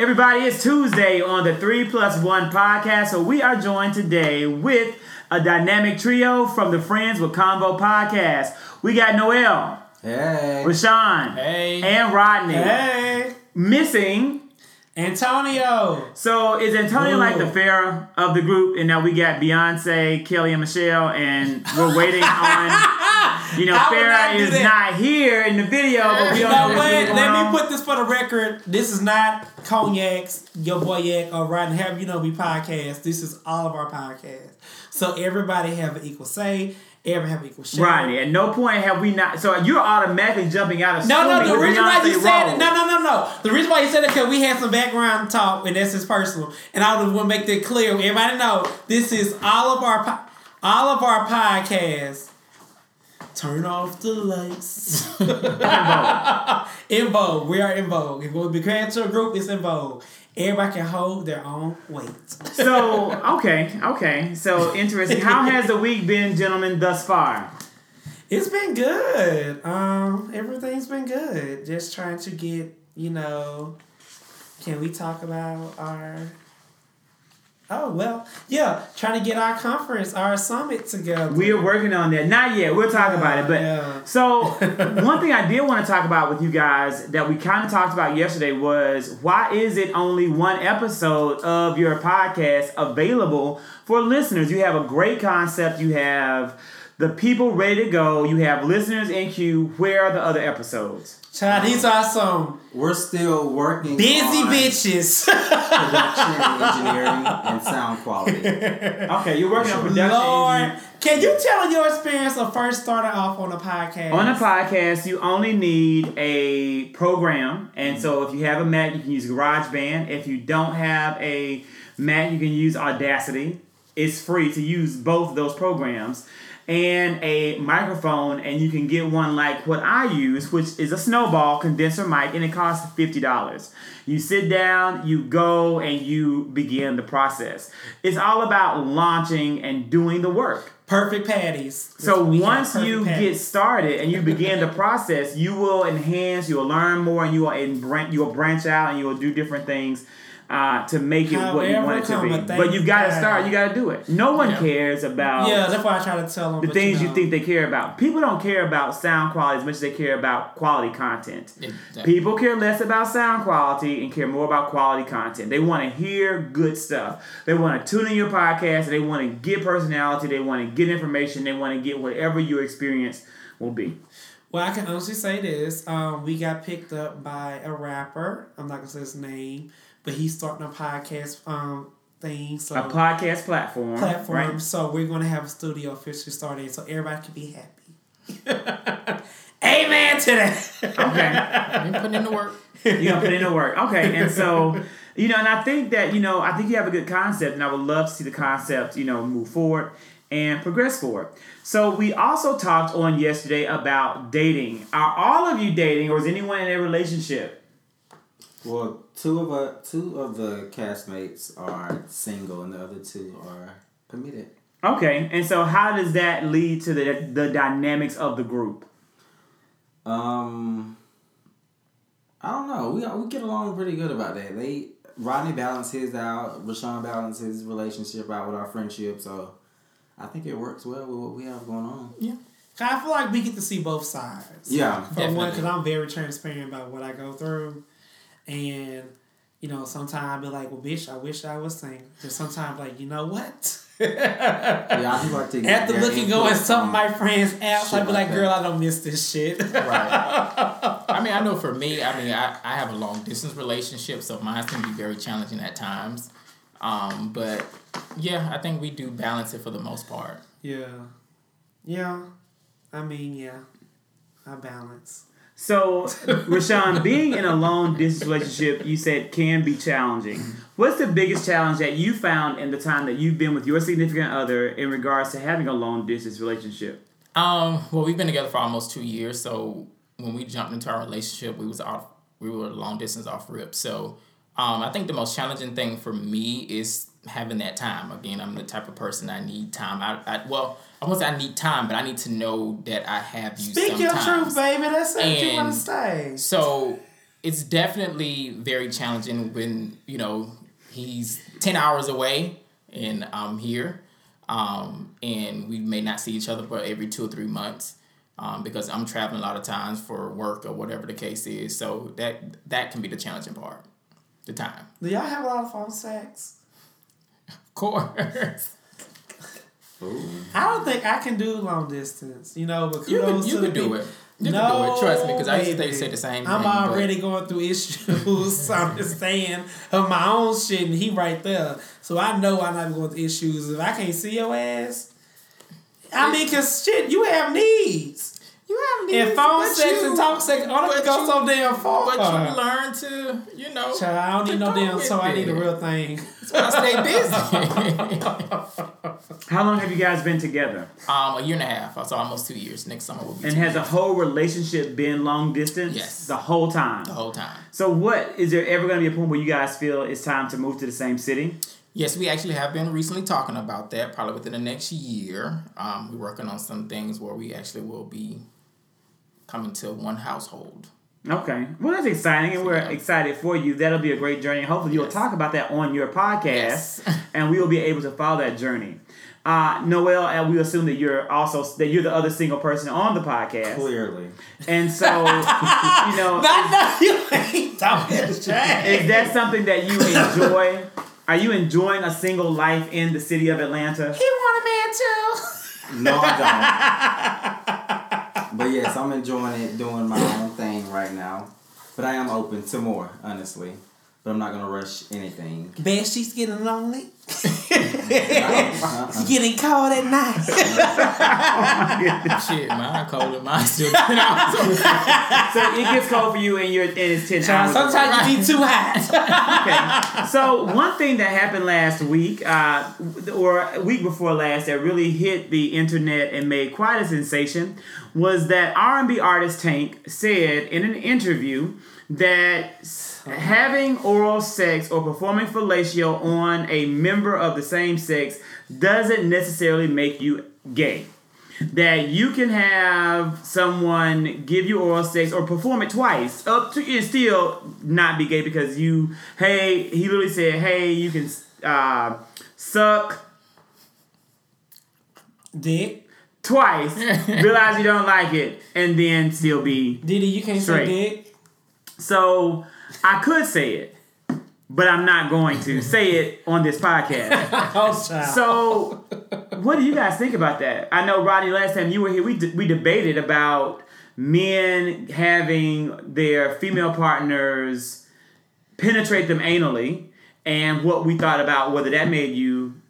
Everybody, it's Tuesday on the 3 Plus 1 podcast, so we are joined today with a dynamic trio from the Friends with Convo podcast. We got Noel, hey, Rashawn, hey, and Rodney. Hey, missing Antonio. So is Antonio like the Pharaoh of the group? And now we got Beyonce, Kelly, and Michelle, and we're waiting on. You know, Farrah is not here in the video, but we don't know what's going on. Let me put this for the record. This is not Cognacs, Your Boy Yak, or Rodney Have You Know Me podcast. This is all of our podcasts. So everybody have an equal say. Everybody have an equal share. Right. At no point have we not. So you're automatically jumping out of the reason why you said it. No. The reason why you said it because we had some background talk, and that's just personal. And I want to make that clear. Everybody know this is all of our podcasts. Turn off the lights. In vogue. We are in vogue. If we become to a group, it's in vogue. Everybody can hold their own weight. So, okay. So, interesting. How has the week been, gentlemen, thus far? It's been good. Everything's been good. Just trying to get, can we talk about our... Oh, well, yeah, trying to get our conference, our summit together. We are working on that. Not yet. We'll talk about it. But yeah. So one thing I did want to talk about with you guys that we kind of talked about yesterday was why is it only one episode of your podcast available for listeners? You have a great concept. You have the people ready to go. You have listeners in queue. Where are the other episodes? Child, these are some... We're still working busy bitches. Production, engineering, and sound quality. Okay, you're working on production. Lord, can you tell your experience of first starting off on a podcast? On a podcast, you only need a program. And so if you have a Mac, you can use GarageBand. If you don't have a Mac, you can use Audacity. It's free to use both of those programs. And a microphone, and you can get one like what I use, which is a Snowball condenser mic, and it costs $50. You sit down, you go, and you begin the process. It's all about launching and doing the work. Perfect patties. So once you get started and you begin the process, you will enhance, you will learn more, and you will branch out, and you will do different things. To make it what you want it to be. But you got to start. You got to do it. No one cares about... Yeah, that's why I try to tell them. The things you think they care about. People don't care about sound quality as much as they care about quality content. Exactly. People care less about sound quality and care more about quality content. They want to hear good stuff. They want to tune in your podcast. They want to get personality. They want to get information. They want to get whatever your experience will be. Well, I can honestly say this. We got picked up by a rapper. I'm not going to say his name. But he's starting a podcast thing. So a podcast platform. Right? So we're going to have a studio officially started so everybody can be happy. Amen to that. Okay. You're putting in the work. Okay. And so, and I think that, I think you have a good concept. And I would love to see the concept, move forward and progress forward. So we also talked on yesterday about dating. Are all of you dating or is anyone in a relationship? Well, two of the castmates are single and the other two are committed. Okay, and so how does that lead to the dynamics of the group? I don't know. We get along pretty good about that. Rodney balanced his out. Rashawn balanced his relationship out with our friendship. So I think it works well with what we have going on. Yeah. I feel like we get to see both sides. Yeah. For one, because I'm very transparent about what I go through. And, sometimes I'll be like, well, bitch, I wish I was single. Because sometimes like, you know what? Yeah, I like to get after looking going some of my friends' apps, I'll be like, girl, I don't miss this shit. Right. I know for me, I have a long distance relationship, so mine can be very challenging at times. But, yeah, I think we do balance it for the most part. Yeah. I balance. So, Rashawn, being in a long distance relationship, you said can be challenging. What's the biggest challenge that you found in the time that you've been with your significant other in regards to having a long distance relationship? Well, we've been together for almost 2 years. So when we jumped into our relationship, we were long distance off rip. So I think the most challenging thing for me is having that time. Again, I'm the type of person I need time. I won't say I need time, but I need to know that I have you sometimes. Speak your truth, baby. That's what you want to say. So it's definitely very challenging when, you know, he's 10 hours away and I'm here. And we may not see each other for every 2 or 3 months because I'm traveling a lot of times for work or whatever the case is. So that can be the challenging part, the time. Do y'all have a lot of phone sex? Of course. Ooh. I don't think I can do long distance, you know, but you can do it. You can do it. Trust me, because I used to say the same thing. I'm already going through issues, so I'm just saying, of my own shit, and he right there. So I know I'm not going through issues. If I can't see your ass, I mean, because shit, you have needs. You have needs. And phone sex and talk sex, I don't go so damn far. But you learn to, you know. Child, I don't need no damn, so I need a real thing. So I stay busy. How long have you guys been together? 1.5 years. So almost 2 years. Next summer will be 2 years. And has the whole relationship been long distance? Yes. The whole time? The whole time. So what, is there ever going to be a point where you guys feel it's time to move to the same city? Yes, we actually have been recently talking about that, probably within the next year. We're working on some things where we actually will be coming to one household. Okay. Well, that's exciting, and we're excited for you. That'll be a great journey. Hopefully, you'll talk about that on your podcast, and we will be able to follow that journey. Noel, we assume that you're the other single person on the podcast. Clearly. And so, you know, is that something that you enjoy? Are you enjoying a single life in the city of Atlanta? He want a man too. No, I don't. But yes, I'm enjoying it, doing my own thing right now. But I am open to more, honestly. But I'm not going to rush anything. Bet she's getting lonely. She's getting cold at night. Oh shit, mine cold at mine still. So it gets cold for you and it's 10 hours. Sometimes you be too hot. Okay. So one thing that happened last week, or week before last, that really hit the internet and made quite a sensation was that R&B artist Tank said in an interview that having oral sex or performing fellatio on a member of the same sex doesn't necessarily make you gay. That you can have someone give you oral sex or perform it twice up to and still not be gay because he literally said, hey, you can suck dick twice, realize you don't like it, and then still be Diddy, you can't straight. Say dick. So, I could say it, but I'm not going to say it on this podcast. So, what do you guys think about that? I know, Rodney, last time you were here, we debated about men having their female partners penetrate them anally and what we thought about whether that made you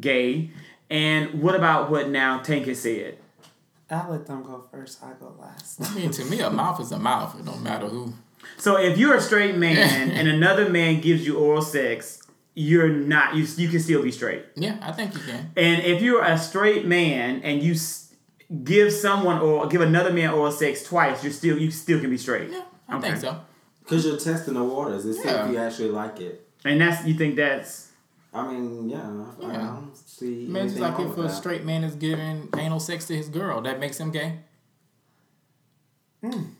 gay. And what about what now Tank has said? I let them go first. I go last. I mean, to me, a mouth is a mouth. It don't matter who. So if you're a straight man and another man gives you oral sex, you're not. You can still be straight. Yeah, I think you can. And if you're a straight man and you give another man oral sex twice, you still can be straight. Yeah, I think so. Because you're testing the waters. It's if you actually like it. And you think that's. I mean, yeah. I don't see. Imagine like if a straight man is giving anal sex to his girl, that makes him gay. Mm.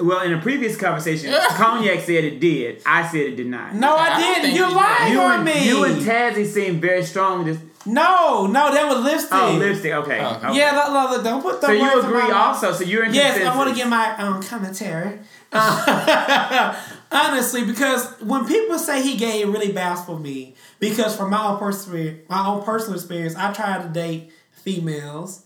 Well, in a previous conversation, Cognac said it did. I said it did not. No, I didn't. You're lying on me. You and Tazzy seemed very strong. No, that was lipstick. Oh, lipstick. Okay. Okay. Yeah, no, don't put the. So you agree also? So you're in. Yes, I want to get my commentary. Honestly, because when people say he gay, it really bows for me. Because from my own personal experience, I tried to date females.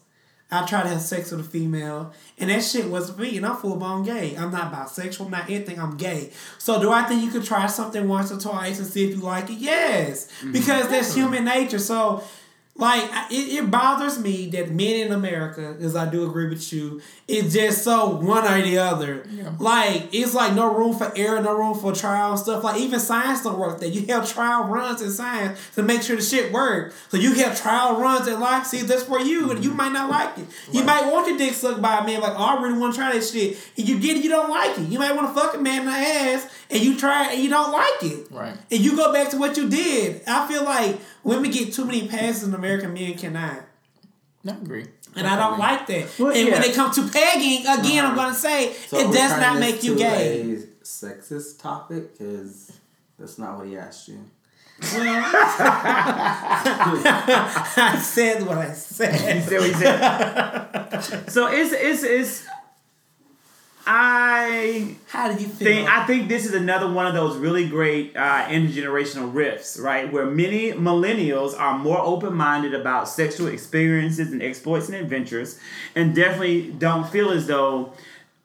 I tried to have sex with a female. And that shit wasn't me. And I'm full-blown gay. I'm not bisexual. I'm not anything. I'm gay. So do I think you could try something once or twice and see if you like it? Yes. Because that's human nature. So, like, it bothers me that men in America, because I do agree with you, it's just so one or the other. Yeah. Like, it's like no room for error, no room for trial and stuff. Like, even science don't work there. You have trial runs in science to make sure the shit works. So you have trial runs in life. See, that's for you, and you might not like it. You might want your dick sucked by a man. Like, I really want to try that shit. And you get it, you don't like it. You might want to fuck a man in the ass, and you try it, and you don't like it. Right. And you go back to what you did. I feel like women get too many passes in American men cannot. I agree. And I don't like that. Well, and when it comes to pegging, again, I'm going to say, so it does not make you gay. A sexist topic, because that's not what he asked you. Well, I said what I said. You said what you said. So it's How do you feel? I think this is another one of those really great intergenerational rifts, right? Where many millennials are more open-minded about sexual experiences and exploits and adventures, and definitely don't feel as though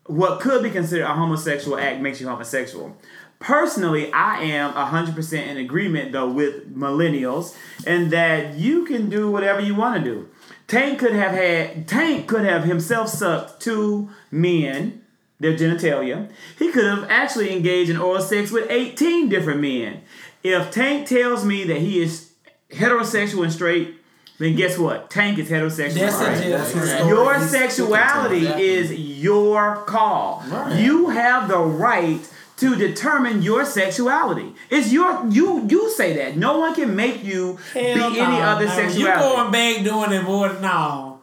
what could be considered a homosexual act makes you homosexual. Personally, I am 100% in agreement, though, with millennials, and that you can do whatever you want to do. Tank could have himself sucked two men, their genitalia. He could have actually engaged in oral sex with 18 different men. If Tank tells me that he is heterosexual and straight, then guess what? Tank is heterosexual. That's right. Your sexuality is your call. Right. You have the right to determine your sexuality. It's your you say that. No one can make you any other sexuality. You going back doing it more than No.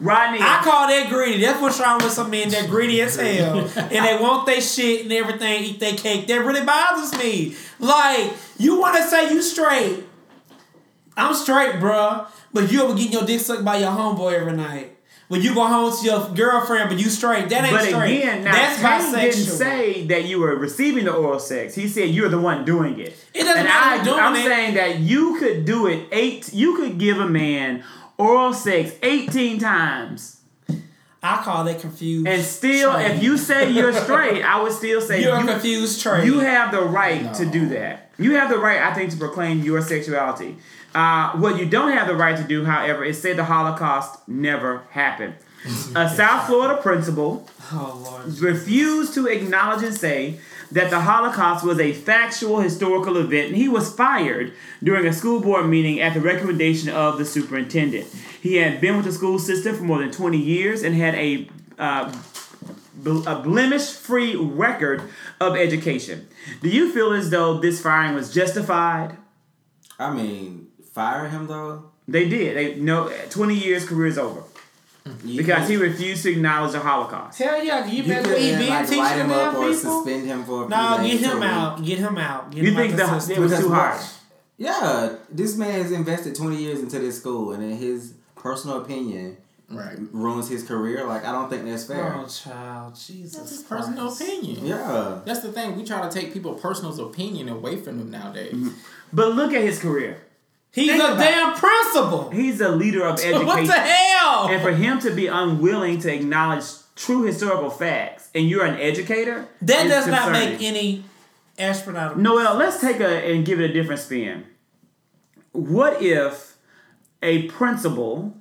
Rodney. I call that greedy. That's what's wrong with some men. They're greedy as hell. And they want their shit and everything, eat their cake. That really bothers me. Like, you want to say you straight. I'm straight, bruh. But you ever getting your dick sucked by your homeboy every night. When you go home to your girlfriend, but you straight. That ain't straight. But again, now, that's bisexual. He didn't say that you were receiving the oral sex. He said you're the one doing it. It doesn't matter doing it. I'm saying that you could do it you could give a man oral sex 18 times. I call that confused. And still, train. If you say you're straight, I would still say you're confused straight. You have the right to do that. You have the right, I think, to proclaim your sexuality. What you don't have the right to do, however, is say the Holocaust never happened. A South Florida principal refused to acknowledge and say that the Holocaust was a factual historical event, and he was fired during a school board meeting at the recommendation of the superintendent. He had been with the school system for more than 20 years and had a blemish-free record of education. Do you feel as though this firing was justified? I mean, fire him though? They did. 20 years, career's over. Because he refused to acknowledge the Holocaust. Hell yeah, you better be teaching him up or suspend him for a few days. No, get him out. You think that it was too harsh? Yeah, this man has invested 20 years into this school, and in his personal opinion, ruins his career. Like, I don't think that's fair. Oh, child, Jesus. That's his personal opinion. Yeah. That's the thing. We try to take people's personal opinion away from them nowadays. Mm-hmm. But look at his career. He's a damn principal. He's a leader of education. What the hell? And for him to be unwilling to acknowledge true historical facts, and you're an educator, that does not make any astronomical. Noel, let's take and give it a different spin. What if a principal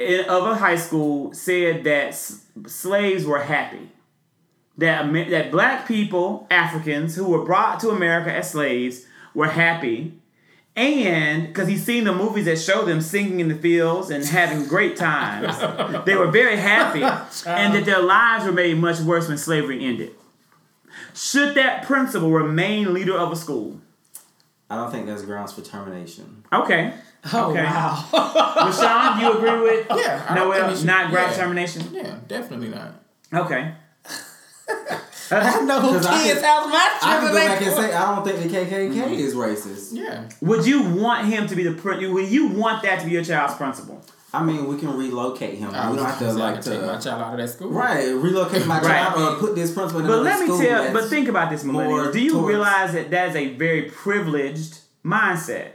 of a high school said that slaves were happy? That black people, Africans, who were brought to America as slaves were happy. And because he's seen the movies that show them singing in the fields and having great times, they were very happy, and that their lives were made much worse when slavery ended. Should that principal remain leader of a school? I don't think that's grounds for termination. Okay. Oh, okay. Wow. Rashawn, you agree with? Yeah. Noel, not grounds for termination? Yeah, definitely not. Okay. I know who kids out of my children. I can say I don't think the KKK is racist. Yeah. Would you want him to be the principal? Would you want that to be your child's principal? I mean, we can relocate him. I would have to take my child out of that school. Right. Relocate my child or put this principal in another school. But think about this, millennial. Do you realize that that's a very privileged mindset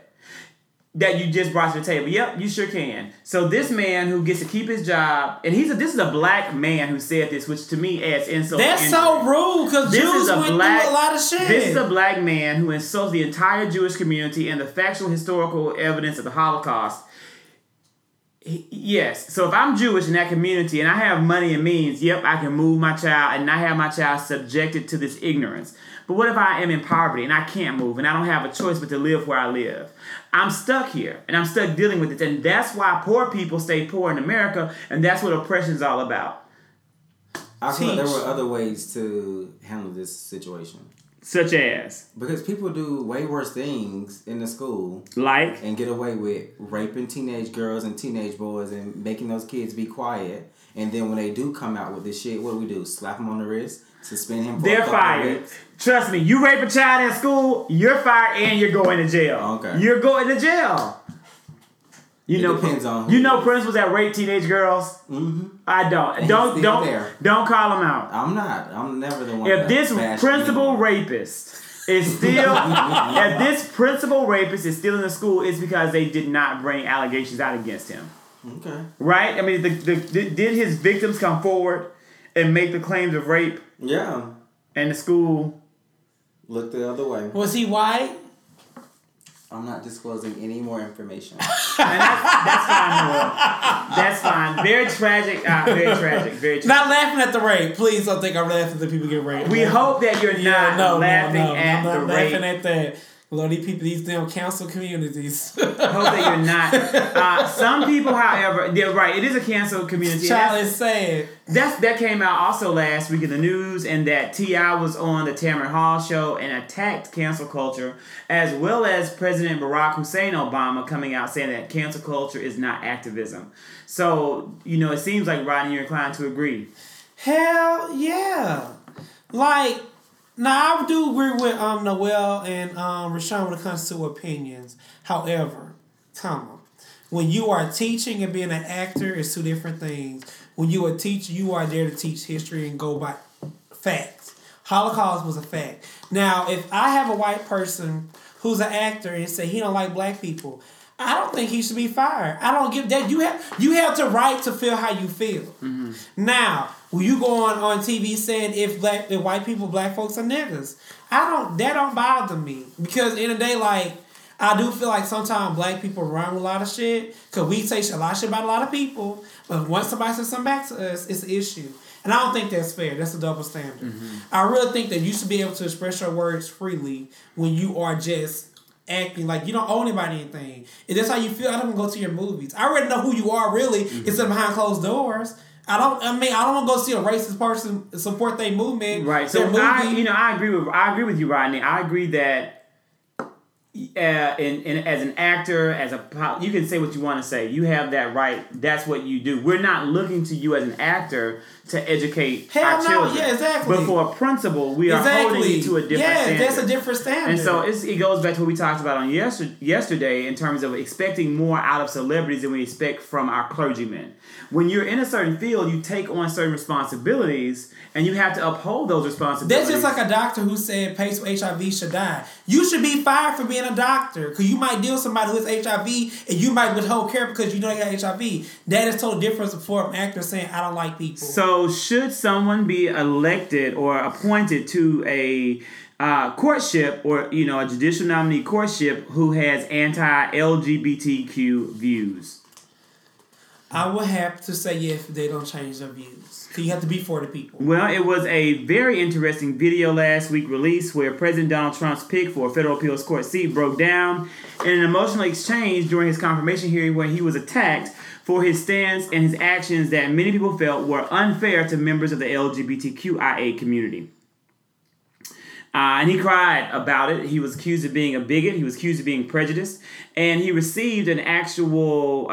that you just brought to the table? Yep, you sure can. So this man who gets to keep his job, and this is a black man who said this, which to me adds insult. That's so rude, because Jews went through a lot of shit. This is a black man who insults the entire Jewish community and the factual historical evidence of the Holocaust. Yes, so if I'm Jewish in that community and I have money and means, yep, I can move my child and not have my child subjected to this ignorance. But what if I am in poverty and I can't move and I don't have a choice but to live where I live? I'm stuck here and I'm stuck dealing with it. And that's why poor people stay poor in America, and that's what oppression is all about. I thought there were other ways to handle this situation. Such as? Because people do way worse things in the school. Like? And get away with raping teenage girls and teenage boys and making those kids be quiet. And then when they do come out with this shit, what do? Slap them on the wrist? Suspend him for a couple of weeks? They're fired. Trust me, you rape a child at school, you're fired and you're going to jail. Okay. You're going to jail. It depends on who. You know principals that rape teenage girls? Mm-hmm. I don't. Don't call them out. I'm not. I'm never the one. If this principal rapist is still if this principal rapist is still in the school, it's because they did not bring allegations out against him. Okay. Right? I mean, did his victims come forward and make the claims of rape? Yeah. And the school looked the other way. Was he white? I'm not disclosing any more information. That's fine. Very tragic. Very tragic. Not laughing at the rape. Please don't think I'm laughing at the people getting raped. We hope that you're not laughing at the rape. I'm not laughing at that. Lord, these damn council communities. I hope that you're not. Some people, however, they're right. It is a cancel community. Child is sad. That came out also last week in the news, and that T.I. was on the Tamron Hall show and attacked cancel culture, as well as President Barack Hussein Obama coming out saying that cancel culture is not activism. So, it seems like, Rodney, you're inclined to agree. Hell yeah. Like... Now, I do agree with Noel and Rashawn when it comes to opinions. However, when you are teaching and being an actor, it's two different things. When you are a teacher, you are there to teach history and go by facts. Holocaust was a fact. Now, if I have a white person who's an actor and say he don't like black people, I don't think he should be fired. I don't give that. You have the right to feel how you feel. Mm-hmm. Now, when you go on TV saying if white people, black folks are niggas, that don't bother me. Because in the day, like, I do feel like sometimes black people run with a lot of shit. Because we say a lot of shit about a lot of people. But once somebody says something back to us, it's an issue. And I don't think that's fair. That's a double standard. Mm-hmm. I really think that you should be able to express your words freely when you are just... acting like you don't owe anybody anything. If that's how you feel, I don't go to your movies. I already know who you are, really. Mm-hmm. It's behind closed doors. I don't want to go see a racist person support their movement. Right. So I agree with you, Rodney. I agree that as an actor, you can say what you want to say. You have that right. That's what you do. We're not looking to you as an actor to educate our children. Yeah, exactly. But for a principal, we are holding you to a different standard. Yeah, that's a different standard. And so it goes back to what we talked about on yesterday in terms of expecting more out of celebrities than we expect from our clergymen. When you're in a certain field, you take on certain responsibilities and you have to uphold those responsibilities. That's just like a doctor who said patients with HIV should die. You should be fired for being a doctor because you might deal with somebody who has HIV and you might withhold care because you know they got HIV. That is totally different from an actor saying, I don't like people. So should someone be elected or appointed to a courtship or, a judicial nominee courtship who has anti-LGBTQ views? I would have to say yes if they don't change their views. So you have to be for the people. Well, it was a very interesting video last week released where President Donald Trump's pick for a federal appeals court seat broke down in an emotional exchange during his confirmation hearing when he was attacked for his stance and his actions that many people felt were unfair to members of the LGBTQIA community. And he cried about it. He was accused of being a bigot. He was accused of being prejudiced. And he received an actual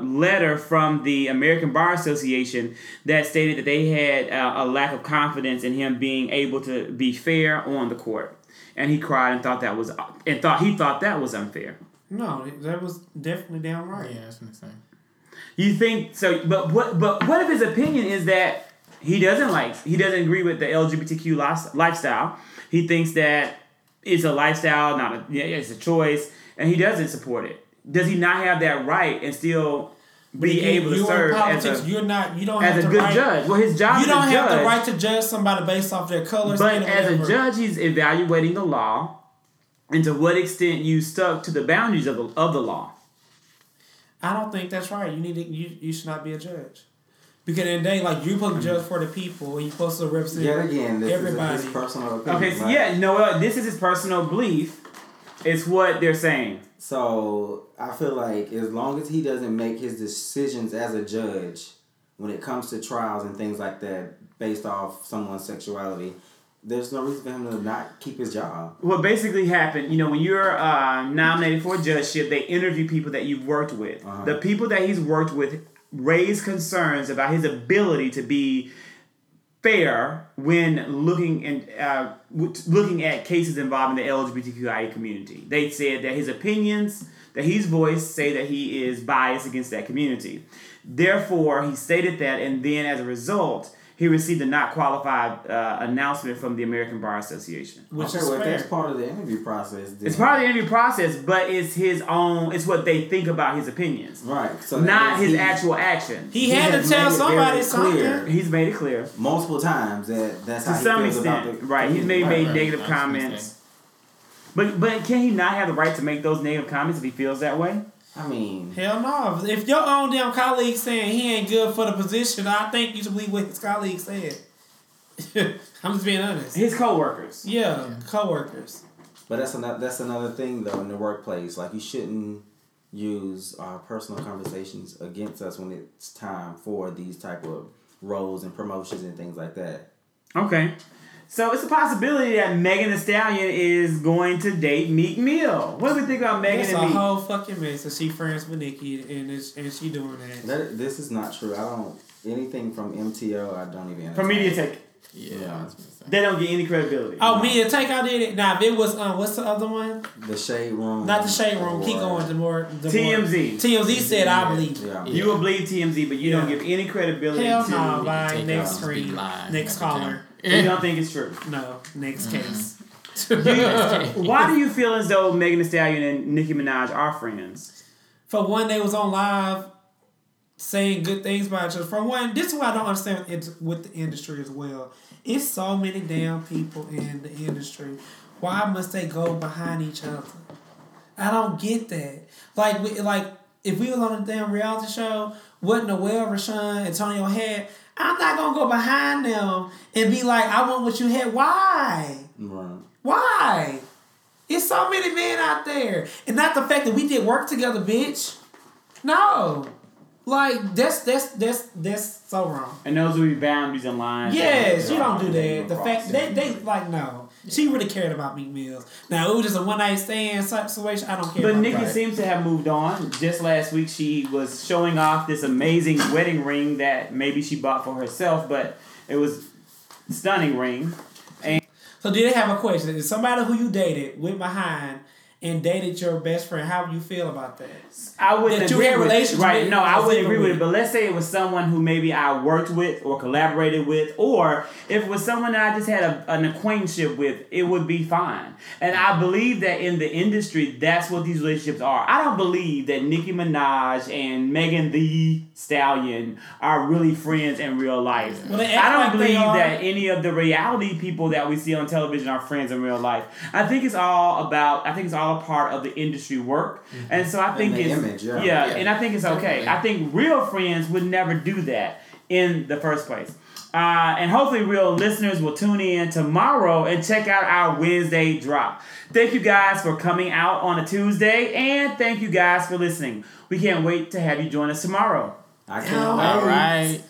letter from the American Bar Association that stated that they had a lack of confidence in him being able to be fair on the court. And he cried and thought that was unfair. No, that was definitely downright. Yeah, that's insane. You think so? But what if his opinion is that he doesn't agree with the LGBTQ lifestyle? He thinks that it's a lifestyle, it's a choice, and he doesn't support it. Does he not have that right and still be able to serve politics, as a judge? Well, his job. You don't have the right to judge somebody based off their colors. But as a judge, he's evaluating the law and to what extent you stuck to the boundaries of the law. I don't think that's right. You should not be a judge. Because in the day, like, you're supposed to judge for the people, and you're supposed to represent everybody. Is his personal opinion. Okay, so right? Yeah, Noel, this is his personal belief. It's what they're saying. So I feel like as long as he doesn't make his decisions as a judge when it comes to trials and things like that based off someone's sexuality, there's no reason for him to not keep his job. What basically happened, you know, when you're nominated for a judgeship, they interview people that you've worked with. Uh-huh. The people that he's worked with raised concerns about his ability to be fair when looking at cases involving the LGBTQIA community. They said that his opinions that he's voiced say that he is biased against that community. Therefore, he stated that, and then as a result, he received a not qualified announcement from the American Bar Association. Which is fair. That's part of the interview process. Then. It's part of the interview process, but it's his own. It's what they think about his opinions, right? So not his actual action. He had to tell somebody something. He's made it clear multiple times that's how he feels about the community. To some extent, right? He's made negative comments. But can he not have the right to make those negative comments if he feels that way? I mean... Hell no. If your own damn colleague saying he ain't good for the position, I think you should believe what his colleague said. I'm just being honest. His co-workers. Yeah, co-workers. But that's another thing, though, in the workplace. Like, you shouldn't use our personal conversations against us when it's time for these type of roles and promotions and things like that. Okay. So it's a possibility that Megan Thee Stallion is going to date Meek Mill. What do we think about Megan and Meek? It's a whole fucking mess. So she friends with Nicki and she doing that. This is not true. I don't... Anything from MTO, I don't even... From Media Take. Yeah. They don't get any credibility. Oh, no. Media Take, I did it. Nah, if it was... what's the other one? The Shade Room. Not The Shade Room. Keep going. TMZ. TMZ said, I believe. Yeah. You will believe TMZ, but you don't give any credibility to... Hell no, by next screen. Next caller. You don't think it's true? No. Next case. Why do you feel as though Megan Thee Stallion and Nicki Minaj are friends? For one, they was on live saying good things about each other. For one, this is why I don't understand with the industry as well. It's so many damn people in the industry. Why must they go behind each other? I don't get that. Like if we was on a damn reality show, what Noel, Rashawn, Antonio had... I'm not going to go behind them and be like, I want what you had. Why? Right. Why? It's so many men out there. And not the fact that we did work together, bitch. No. Like, that's so wrong. And those will be boundaries and lines. Yes, you don't do that. The fact that they like, no. Yeah. She really cared about Meek Mills. Now, it was just a one-night stand situation. I don't care about Nicki seems to have moved on. Just last week, she was showing off this amazing wedding ring that maybe she bought for herself, but it was a stunning ring. And so, did they have a question? Is somebody who you dated went behind and dated your best friend? How do you feel about that? I wouldn't agree with it. Right, no, I wouldn't agree with it. But let's say it was someone who maybe I worked with or collaborated with, or if it was someone I just had an acquaintanceship with, it would be fine. And I believe that in the industry, that's what these relationships are. I don't believe that Nicki Minaj and Megan Thee Stallion are really friends in real life. Well, I don't believe that any of the reality people that we see on television are friends in real life. I think it's all a part of the industry work, and so I think it's image, and I think it's okay. I think real friends would never do that in the first place, and hopefully real listeners will tune in tomorrow and check out our Wednesday drop. Thank you guys for coming out on a Tuesday, and thank you guys for listening. We can't wait to have you join us tomorrow. I can't wait. All right.